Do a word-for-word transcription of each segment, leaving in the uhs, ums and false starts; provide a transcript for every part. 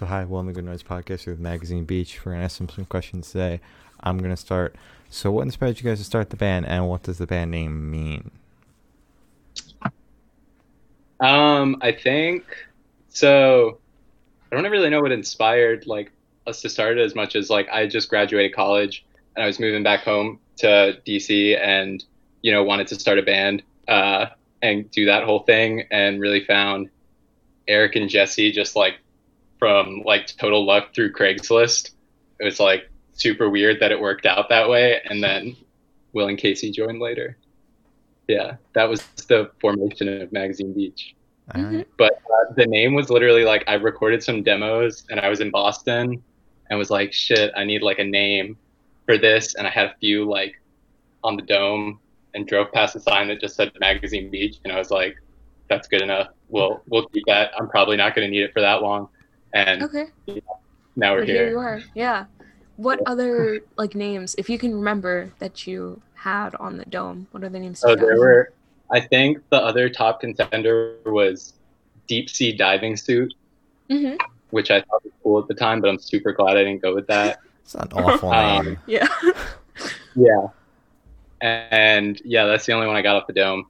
So hi, welcome to Good Noise Podcast with Magazine Beach. We're going to ask them some questions today. I'm going to start. So what inspired you guys to start the band, and what does the band name mean? Um, I think, so I don't really know what inspired like us to start it as much as like I just graduated college and I was moving back home to D C and, you know, wanted to start a band uh, and do that whole thing, and really found Eric and Jesse just like from like total luck through Craigslist. It was like super weird that it worked out that way. And then Will and Casey joined later. Yeah, that was the formation of Magazine Beach. All right. But uh, the name was literally like, I recorded some demos and I was in Boston and was like, shit, I need like a name for this. And I had a few like on the dome and drove past a sign that just said Magazine Beach. And I was like, that's good enough. We'll, we'll keep that. I'm probably not going to need it for that long. And okay. Yeah, now we're well, here. Here you are. Yeah. What yeah. other like names, if you can remember, that you had on the dome? What are the names? Oh, there were. I think the other top contender was Deep Sea Diving Suit, mm-hmm. which I thought was cool at the time, but I'm super glad I didn't go with that. It's an awful um, name. Yeah. yeah. And yeah, that's the only one I got off the dome.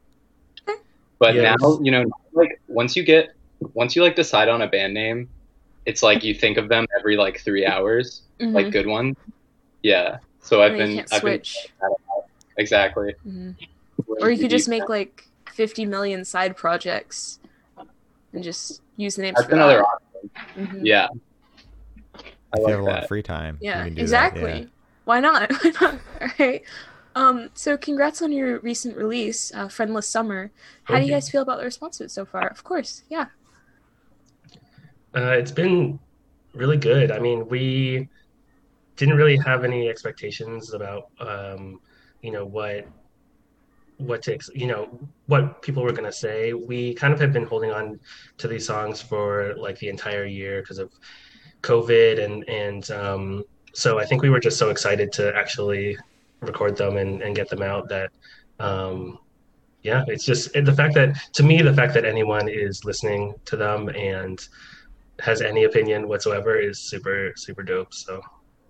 Okay. But yes. Now you know, like once you get, once you like decide on a band name, it's like you think of them every like three hours, mm-hmm. like good ones. Yeah. So I've been, I've switch. been, exactly. Mm-hmm. Or you could just make like fifty million side projects and just use the names. That's for another that. option. Mm-hmm. Yeah. I if like you have that. a lot of free time. Yeah, you can do exactly. That. Yeah. Why not? Why not? All right. Um, so congrats on your recent release, uh, Friendless Summer. How okay. do you guys feel about the response to it so far? Of course. Yeah. Uh, it's been really good. I mean, we didn't really have any expectations about, um, you know, what, what to, you know, what people were going to say. We kind of have been holding on to these songs for like the entire year because of COVID. And, and um, so I think we were just so excited to actually record them and, and get them out that, um, yeah, it's just the fact that, to me, the fact that anyone is listening to them and has any opinion whatsoever is super, super dope. So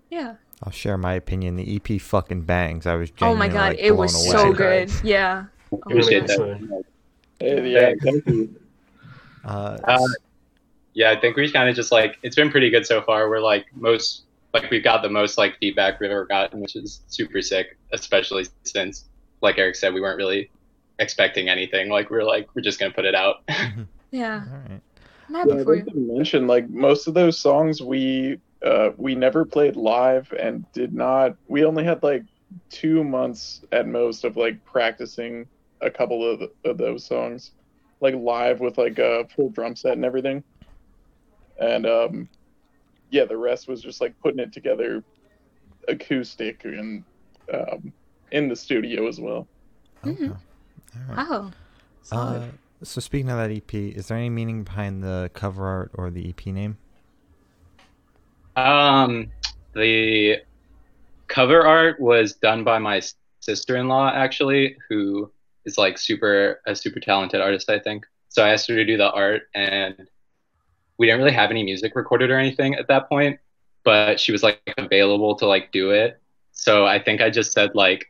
yeah, I'll share my opinion. The E P fucking bangs. I was oh my god, like, it was away. so good. Yeah, oh, appreciate that. Hey, yeah, thank you. Uh, uh, yeah, I think we kind of just like it's been pretty good so far. We're like most like we've got the most like feedback we've ever gotten, which is super sick. Especially since, like Eric said, we weren't really expecting anything. Like we're like we're just gonna put it out. Yeah. All right. Yeah, I think to mention, like most of those songs we uh, we never played live and did not. We only had like two months at most of like practicing a couple of, the, of those songs, like live with like a full drum set and everything. And um, yeah, the rest was just like putting it together, acoustic and um, in the studio as well. Mm-hmm. Right. Oh. Uh, So speaking of that E P, is there any meaning behind the cover art or the E P name? Um, the cover art was done by my sister-in-law, actually, who is like super a super talented artist, I think. So I asked her to do the art, and we didn't really have any music recorded or anything at that point, but she was like available to like do it. So I think I just said like,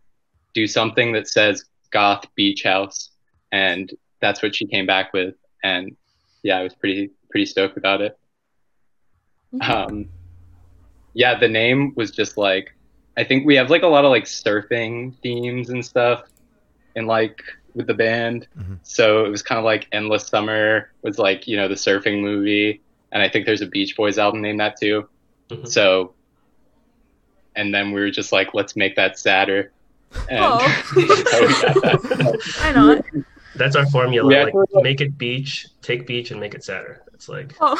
do something that says Goth Beach House, and that's what she came back with. And yeah, I was pretty, pretty stoked about it. Mm-hmm. Um, yeah, the name was just like, I think we have like a lot of like surfing themes and stuff and like with the band. Mm-hmm. So it was kind of like Endless Summer was like, you know, the surfing movie. And I think there's a Beach Boys album named that too. Mm-hmm. So, and then we were just like, let's make that sadder. And oh. so we got that. Why not? That's our formula. Yeah, like, like make it beach, take beach, and make it sadder. That's like, oh.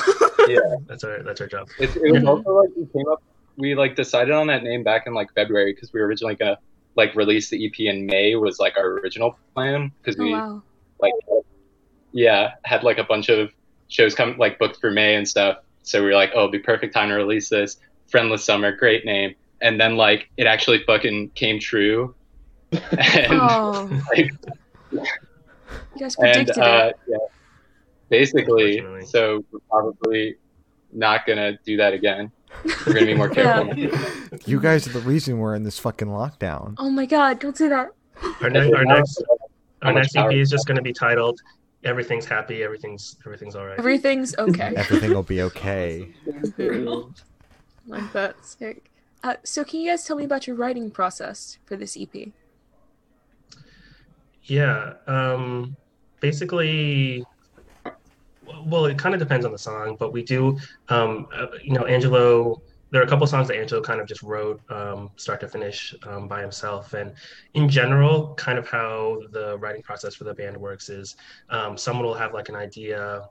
yeah, that's our that's our job. It's, it was yeah. also like we came up, we like decided on that name back in like February because we were originally gonna like release the E P in May was like our original plan because oh, we wow. like yeah had like a bunch of shows come like booked for May and stuff. So we were like, oh, it'd be perfect time to release this. Friendless Summer, great name. And then like it actually fucking came true. And, oh. like, You guys predicted and, uh, it. Yeah, basically, so we're probably not going to do that again. We're going to be more careful. Yeah. You guys are the reason we're in this fucking lockdown. Oh my God, don't do that. Our, ne- our next our next E P is just going to be titled Everything's Happy, Everything's Everything's All Right. Everything's okay. Everything will be okay. Like that, sick. Uh, so can you guys tell me about your writing process for this E P? Yeah, um, basically... Well, it kind of depends on the song, but we do, um, uh, you know, Angelo, there are a couple songs that Angelo kind of just wrote um, start to finish um, by himself. And in general, kind of how the writing process for the band works is um, someone will have like an idea,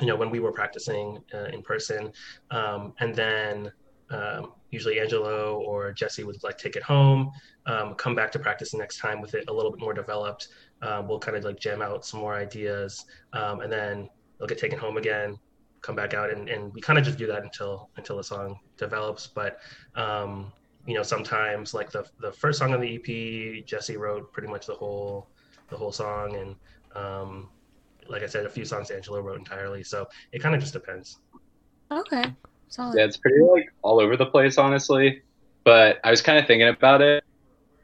you know, when we were practicing uh, in person, um, and then um, usually Angelo or Jesse would like take it home, um, come back to practice the next time with it a little bit more developed. Uh, we'll kind of like jam out some more ideas um, and then they'll get taken home again, come back out, and, and we kind of just do that until until the song develops. But um, you know, sometimes like the the first song on the E P, Jesse wrote pretty much the whole the whole song, and um, like I said, a few songs Angelo wrote entirely. So it kind of just depends. Okay, solid. Yeah, it's pretty like all over the place, honestly. But I was kind of thinking about it,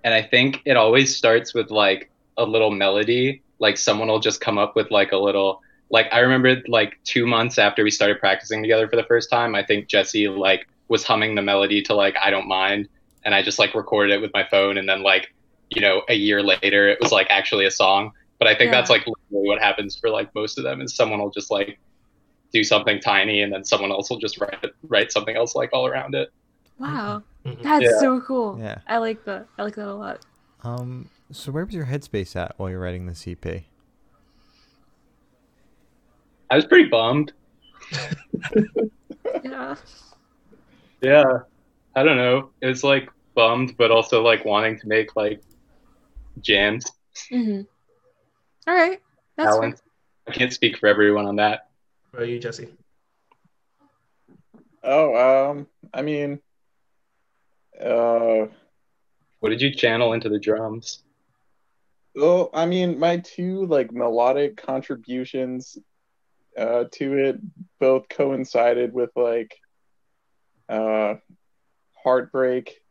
and I think it always starts with like a little melody. Like someone will just come up with like a little. Like, I remember, like, two months after we started practicing together for the first time, I think Jesse, like, was humming the melody to, like, I Don't Mind, and I just, like, recorded it with my phone, and then, like, you know, a year later, it was, like, actually a song, but I think yeah. that's, like, literally what happens for, like, most of them, is someone will just, like, do something tiny, and then someone else will just write write something else, like, all around it. Wow. Mm-hmm. That's yeah. so cool. Yeah. I like that. I like that a lot. Um, so where was your headspace at while you're writing this E P? I was pretty bummed. yeah. Yeah. I don't know. It was like bummed, but also like wanting to make like jams. Mm-hmm. All right. That's Alan, I can't speak for everyone on that. What about you, Jesse? Oh, um, I mean, uh, what did you channel into the drums? Well, I mean, my two like melodic contributions Uh, to it both coincided with like uh, heartbreak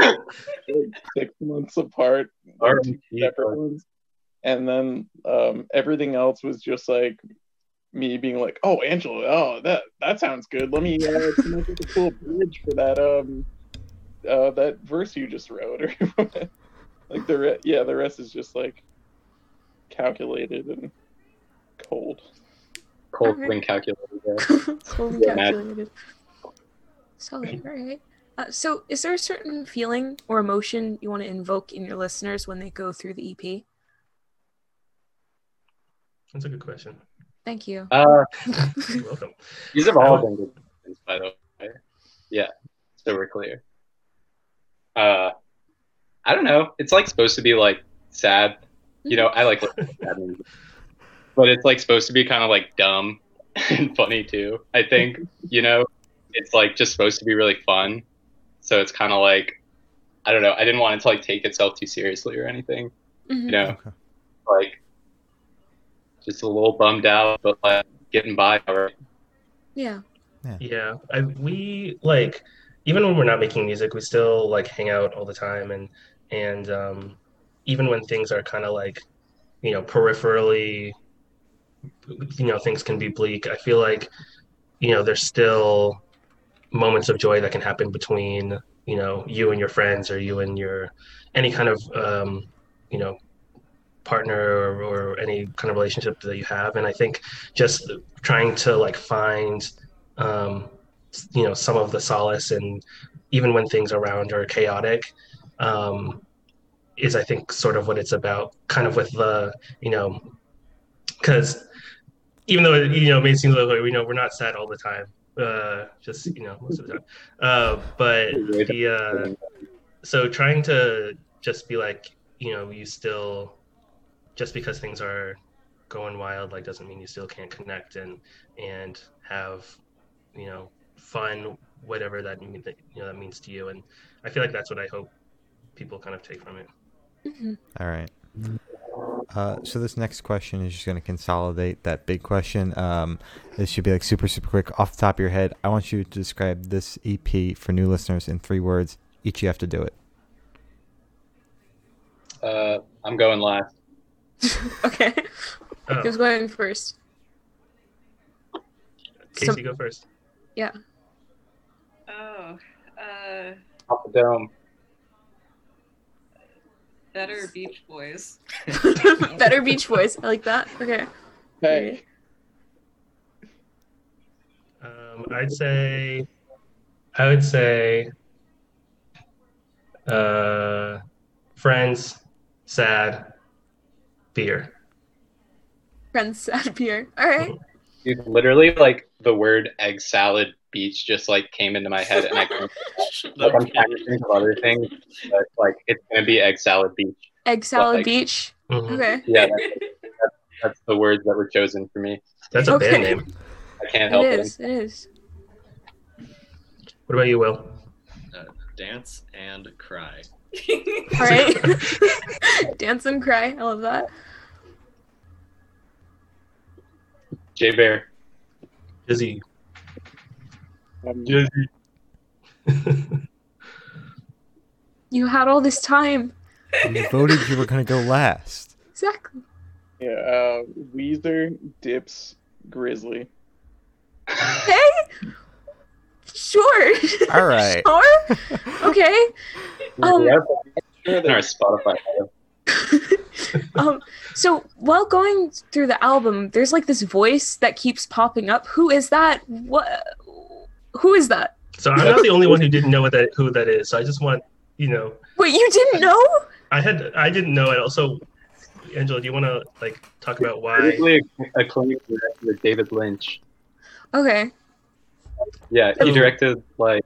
like six months apart, like two separate ones, and then um, everything else was just like me being like, "Oh, Angela, oh that that sounds good. Let me uh, make a cool bridge for that um uh, that verse you just wrote." Or like the re- yeah, the rest is just like. Calculated and cold. Cold right. when calculated. Yeah. Cold and calculated. Solid, right? Uh, so, is there a certain feeling or emotion you want to invoke in your listeners when they go through the E P? That's a good question. Thank you. Uh, you're welcome. These have all been good questions, by the way. Yeah, so we're clear. Uh, I don't know. It's like supposed to be like sad. You know, I like, but it's like supposed to be kind of like dumb and funny too. I think, you know, it's like just supposed to be really fun. So it's kind of like, I don't know. I didn't want it to like take itself too seriously or anything, mm-hmm. you know, okay. Like just a little bummed out, but like getting by. Right? Yeah. Yeah. yeah. I, we like, even when we're not making music, we still like hang out all the time and, and, um, even when things are kind of like, you know, peripherally, you know, things can be bleak. I feel like, you know, there's still moments of joy that can happen between, you know, you and your friends or you and your, any kind of, um, you know, partner or, or any kind of relationship that you have. And I think just trying to like find, um, you know, some of the solace and even when things around are chaotic, um, is I think sort of what it's about, kind of with the, you know, because even though, you know, it may seem like we know we're not sad all the time, uh, just, you know, most of the time. Uh, but the, uh, so trying to just be like, you know, you still, just because things are going wild, like doesn't mean you still can't connect and, and have, you know, fun, whatever that, you know, that means to you. And I feel like that's what I hope people kind of take from it. Mm-hmm. All right. Uh, so this next question is just going to consolidate that big question. Um, this should be like super, super quick. Off the top of your head, I want you to describe this E P for new listeners in three words. Each you have to do it. Uh, I'm going last. Okay. Oh. Who's going first? Casey, so, go first. Yeah. Oh. Uh, Off the dome. Better Beach Boys. Better Beach Boys. I like that. Okay. Hey. Um, I'd say, I would say, uh, Friends, Sad, Beer. Friends, Sad, Beer. All right. Dude, literally, like, the word egg salad beach just, like, came into my head, and I couldn't like, I'm practicing some other things, but, like, it's going to be egg salad beach. Egg salad but, like, beach? Mm-hmm. Okay. Yeah, that's, that's, that's the words that were chosen for me. That's a okay. band name. I can't help it. It is, it is. What about you, Will? Uh, dance and cry. All right. Dance and cry. I love that. Jay Bear. Dizzy. I'm dizzy. You had all this time. And you voted you were going to go last. Exactly. Yeah, uh, Weezer, Dips, Grizzly. Okay. Sure. All right. Sure. Okay. Um, in our Spotify. um, so while going through the album, there's like this voice that keeps popping up. Who is that? What? Who is that? So I'm not the only one who didn't know what that who that is. So I just want you know. Wait, you didn't know? I had I didn't know it. Also, Angela, do you want to like talk about why? A, a clinic directed with David Lynch. Okay. Yeah, he directed like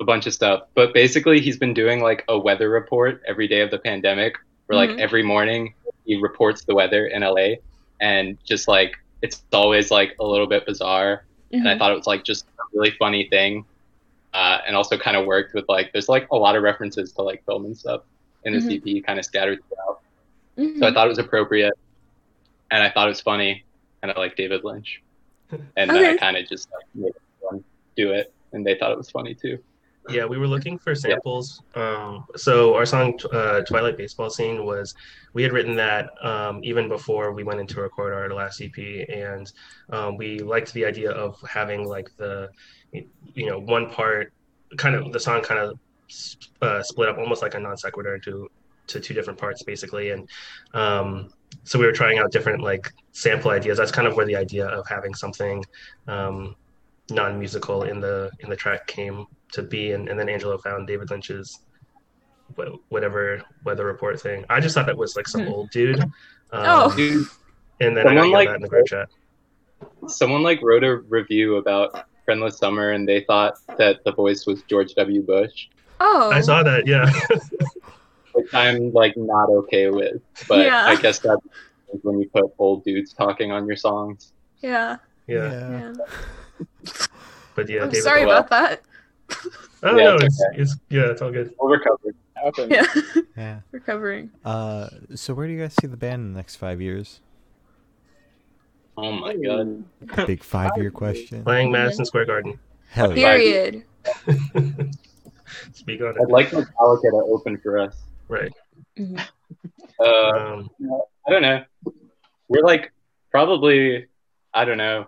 a bunch of stuff, but basically he's been doing like a weather report every day of the pandemic where like mm-hmm. every morning he reports the weather in L A, and just like it's always like a little bit bizarre mm-hmm. and I thought it was like just a really funny thing uh and also kind of worked with like there's like a lot of references to like film and stuff in this mm-hmm. E P kind of scattered throughout mm-hmm. so I thought it was appropriate and I thought it was funny and I like David Lynch and okay. then I kind of just like made everyone do it and they thought it was funny too. Yeah, we were looking for samples. Um, so our song uh, Twilight Baseball Scene was, we had written that um, even before we went in to record our last E P. And um, we liked the idea of having like the, you know, one part, kind of the song kind of uh, split up almost like a non sequitur into to two different parts basically. And um, so we were trying out different like sample ideas. That's kind of where the idea of having something um, non-musical in the in the track came to be, and, and then Angelo found David Lynch's whatever weather report thing. I just thought that was like some old dude. Um, oh, and then someone I like that in the group chat. Someone like wrote a review about Friendless Summer, and they thought that the voice was George W. Bush. Oh, I saw that. Yeah, which I'm like not okay with, but yeah. I guess that's when you put old dudes talking on your songs. Yeah. Yeah. yeah. yeah. But yeah, I'm David sorry about that. I don't yeah, know. It's, okay. it's yeah, it's all good. We'll recover. Yeah. yeah, recovering. Uh, so where do you guys see the band in the next five years? Oh my god! Big five-year question. Playing Madison Square Garden. Hell yeah. Period. Speak on it. I'd like Metallica to open for us. Right. Mm-hmm. Uh, um, I don't know. We're like probably. I don't know.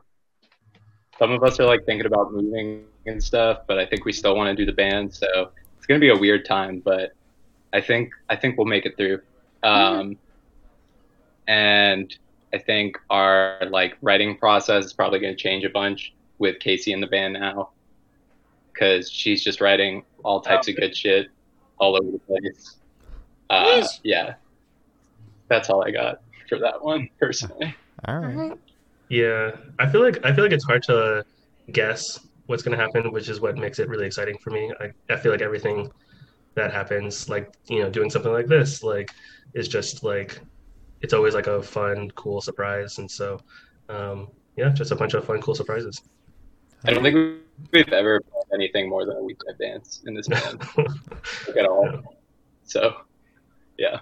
Some of us are like thinking about moving and stuff, but I think we still want to do the band, so it's gonna be a weird time, but I think I think we'll make it through. Um, mm. And I think our like writing process is probably gonna change a bunch with Casey in the band now, because she's just writing all types oh. of good shit all over the place. Uh, yeah, that's all I got for that one personally. All right. Yeah, I feel like I feel like it's hard to guess what's going to happen, which is what makes it really exciting for me. I, I feel like everything that happens, like, you know, doing something like this, like, is just like, it's always like a fun, cool surprise. And so, um, yeah, just a bunch of fun, cool surprises. I don't think we've ever played anything more than a weekend dance in this band. Like at all. No. So, yeah.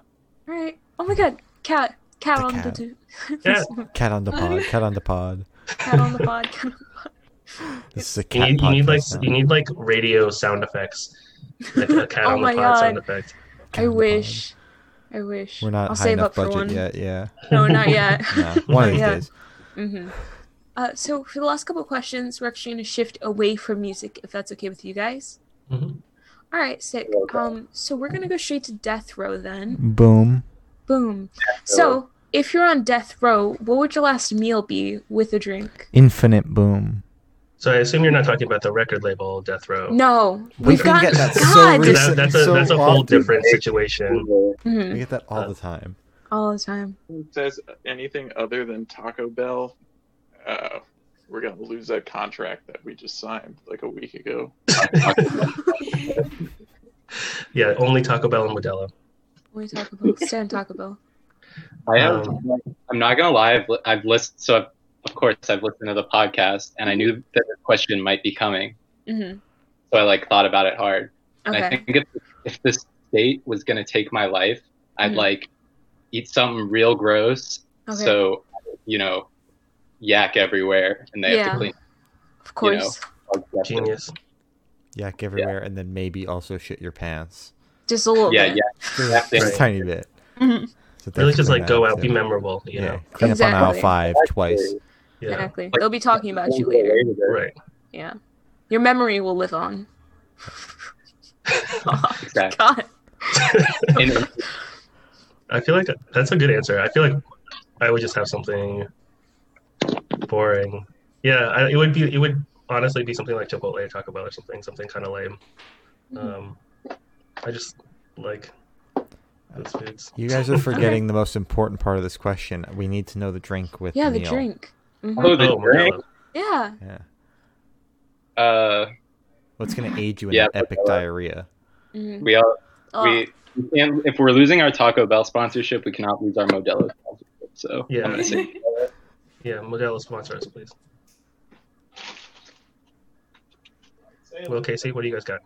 All right. Oh my God. Cat, cat the on cat. the do- cat. cat on the pod. Cat on the pod. Cat on the pod. Cat on the pod. This is a cat. You need, you need like now. you need like radio sound effects, like a cat oh on the pod God. sound effect. Cat I wish. Pod. I wish. We're not I'll high enough budget yet. Yeah. No, not yet. no, one of these days. Mm-hmm. Uh, so for the last couple of questions, we're actually going to shift away from music, if that's okay with you guys. Mm-hmm. All right, sick. Um, so we're going to go straight to death row then. Boom. Boom. So if you're on death row, what would your last meal be with a drink? Infinite boom. So I assume you're not talking about the record label Death Row. No, we've we got get that God. So that, that's a so that's a whole different situation. Mm-hmm. We get that all uh, the time. All the time. It says anything other than Taco Bell, uh, we're gonna lose that contract that we just signed like a week ago. Yeah, only Taco Bell and Modelo. Only Taco Bell. Stand Taco Bell. I am. Um, I'm not gonna lie. I've, I've listed so. I've, Of course, I've listened to the podcast, and I knew that this question might be coming. Mm-hmm. So I like thought about it hard. Okay. And I think if, if this date was going to take my life, I'd mm-hmm. like eat something real gross. Okay. So, you know, yak everywhere, and they yeah. have to clean. Of course. You know, genius. Yak everywhere, yeah. and then maybe also shit your pants. Just a little yeah, bit. Yeah, yeah. Just a tiny bit. Mm-hmm. So really just like go out, be memorable. You yeah. know? Clean exactly. up on aisle five twice. Yeah. Exactly. They'll be talking about you later. Right. Yeah. Your memory will live on. Oh, exactly. God. I feel like that's a good answer. I feel like I would just have something boring. Yeah, I, it would be. It would honestly be something like Chipotle or Taco Bell or something. Something kind of lame. Um, I just like. You guys are forgetting okay. the most important part of this question. We need to know the drink with yeah, the meal. drink. Mm-hmm. Oh, the oh, drink? Yeah. Yeah. Uh, What's going to aid you in yeah, that epic uh, diarrhea? Mm-hmm. We are. Oh. We, we can, if we're losing our Taco Bell sponsorship, we cannot lose our Modelo sponsorship. So yeah. I'm going to say. Yeah, Modelo sponsor us, please. Well, Casey, what do you guys got?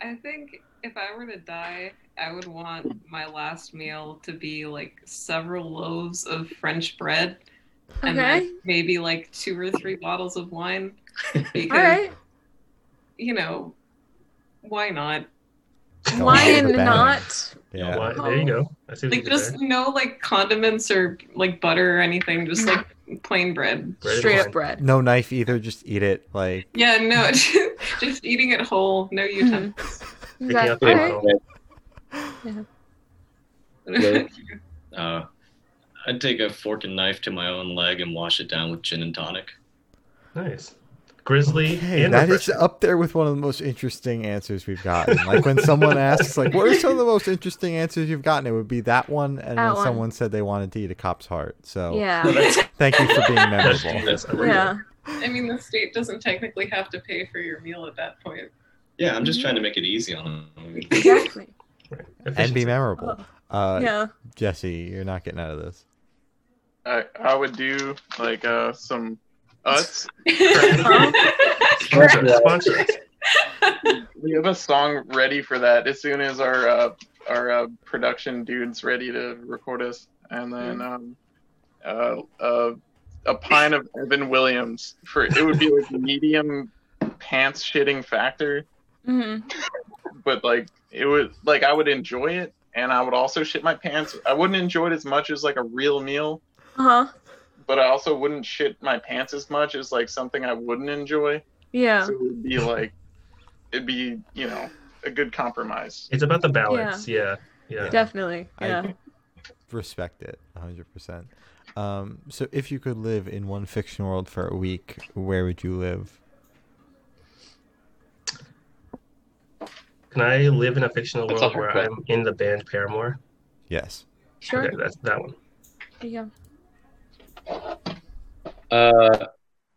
I think... If I were to die, I would want my last meal to be like several loaves of French bread okay. and like maybe like two or three bottles of wine. Because, all right. You know, why not? Don't why not? Yeah. Why, there you go. I see what like you just there. No like condiments or like butter or anything. Just like plain bread, bread straight up bread. No knife either. Just eat it. Like yeah, no, just eating it whole. No utensils. Exactly. Right. Yeah. uh, I'd take a fork and knife to my own leg and wash it down with gin and tonic. Nice. Grizzly. Okay, and that is up there with one of the most interesting answers we've gotten. Like when someone asks, like, what are some of the most interesting answers you've gotten? It would be that one, and that when one. someone said they wanted to eat a cop's heart. So yeah. Thank you for being memorable. That's, that's yeah. I mean, the state doesn't technically have to pay for your meal at that point. Yeah, I'm just trying to make it easy on them. Exactly. And be memorable. Oh. Uh, yeah. Jesse, you're not getting out of this. I I would do like uh, some us. Sponsor, sponsor. We have a song ready for that as soon as our uh, our uh, production dude's ready to record us, and then um, uh, uh, a pint of Evan Williams for it would be like medium pants shitting factor. Mm-hmm. But like it would like I would enjoy it, and I would also shit my pants. I wouldn't enjoy it as much as like a real meal, uh-huh. but I also wouldn't shit my pants as much as like something I wouldn't enjoy. Yeah, so it would be like it'd be you know a good compromise. It's about the balance. Yeah, yeah, yeah. Definitely. Yeah, I respect it one hundred percent. Um, so if you could live in one fiction world for a week, where would you live? Can I live in a fictional world where play. I'm in the band Paramore? Yes. Sure. Okay, that's that one. There you go. Uh,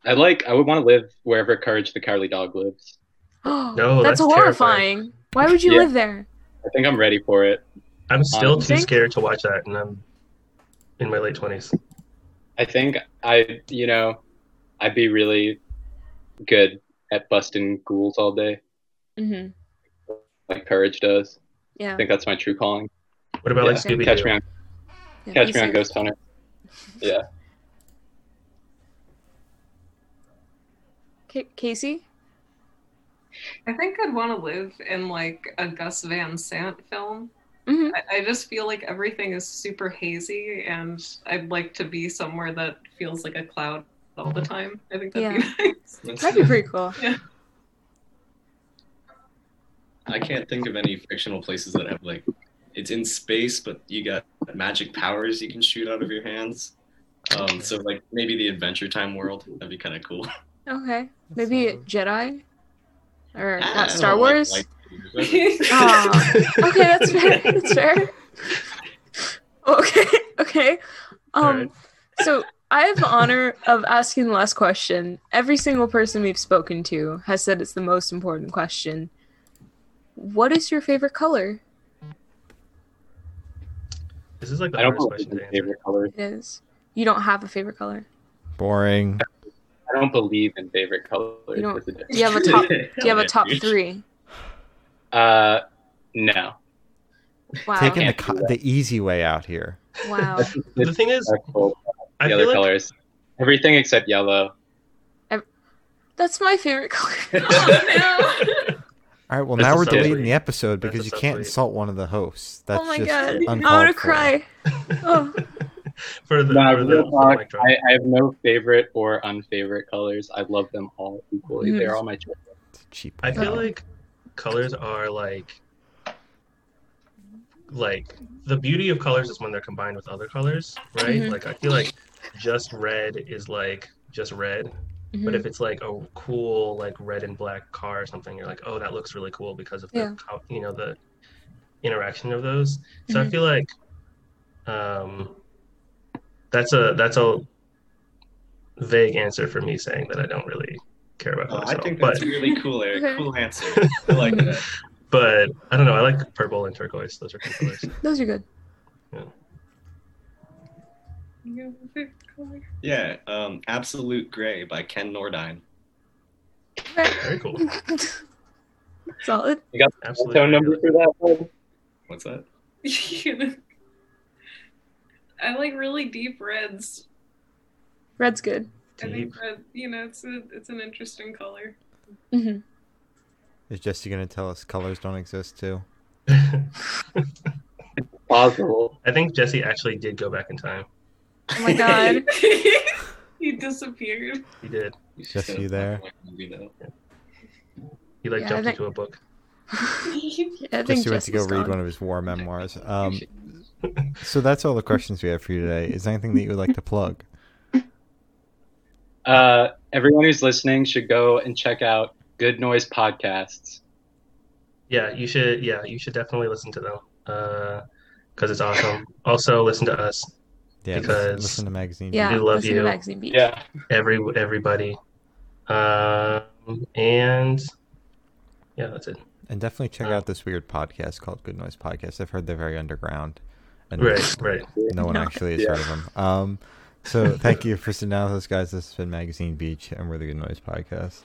I like. I would want to live wherever Courage the Cowardly Dog lives. Oh, no, that's, that's horrifying. Terrifying. Why would you yeah. live there? I think I'm ready for it. I'm still um, too think? scared to watch that, and I'm in my late twenties. I think I, you know, I'd be really good at busting ghouls all day. Mm-hmm. Like Courage does. Yeah. I think that's my true calling. What about yeah. like Scooby-Doo? Catch me on, yeah, catch me on Ghost Hunter. Yeah. K- Casey? I think I'd want to live in like a Gus Van Sant film. Mm-hmm. I, I just feel like everything is super hazy, and I'd like to be somewhere that feels like a cloud all the time. I think that'd yeah. be nice. That'd be pretty cool. Yeah. I can't think of any fictional places that have like, it's in space, but you got magic powers you can shoot out of your hands. Um, so like maybe the Adventure Time world, that'd be kind of cool. Okay, maybe so... Jedi, or I not Star Wars. Like, like, oh. Okay, that's fair. That's fair. Okay, okay. Um, All right. So I have the honor of asking the last question. Every single person we've spoken to has said it's the most important question. What is your favorite color? This is like the I don't know question to favorite color. It is. You don't have a favorite color. Boring. I don't believe in favorite colors. You don't, do you have a top? Do you have a top three? Uh, no. Wow. Taking the co- the easy way out here. Wow. The thing is, cool. I the feel other like... colors, everything except yellow. Every... That's my favorite color. Oh, no. All right, well, that's now we're deleting late. the episode because you can't late. insult one of the hosts. That's oh my just god, I'm gonna cry. Oh. for the, nah, for the, talk, the I, I have no favorite or unfavorite colors. I love them all equally. Mm-hmm. They're all my choices. Cheap. I feel like colors are like, like the beauty of colors is when they're combined with other colors, right? Mm-hmm. Like I feel like just red is like just red. Mm-hmm. But if it's like a cool, like red and black car or something, you're like, oh, that looks really cool because of the, yeah. how, you know, the interaction of those. So mm-hmm. I feel like um, that's a that's a vague answer for me saying that I don't really care about. Oh, myself. I think that's but... really cool, Eric. Okay. Cool answer. I like that. But I don't know. I like purple and turquoise. Those are good colors. Those are good. Yeah. Yeah, um, Absolute Gray by Ken Nordine. Very cool. Solid. You got the Absolute phone number for that one? What's that? I like really deep reds. Red's good. I deep. think red, you know, it's a, it's an interesting color. Mm-hmm. Is Jesse going to tell us colors don't exist too? Possible. I think Jesse actually did go back in time. Oh my god. He disappeared. He did. He's just you there. He like yeah, jumped think... into a book. yeah, just went to go gone. read one of his war memoirs. Um, so that's all the questions we have for you today. Is there anything that you would like to plug? Uh, everyone who's listening should go and check out Good Noise Podcasts. Yeah, you should. Yeah, you should definitely listen to them because uh, it's awesome. Also, listen to us. Yeah, because listen to Magazine Beach. Yeah, we love you. To Magazine Beach. Yeah, every everybody, um, and yeah, that's it. And definitely check um, out this weird podcast called Good Noise Podcast. I've heard they're very underground, and right, right. no one no. actually has yeah. heard of them. Um, so thank you for sitting down with us, guys. This has been Magazine Beach, and we're the Good Noise Podcast.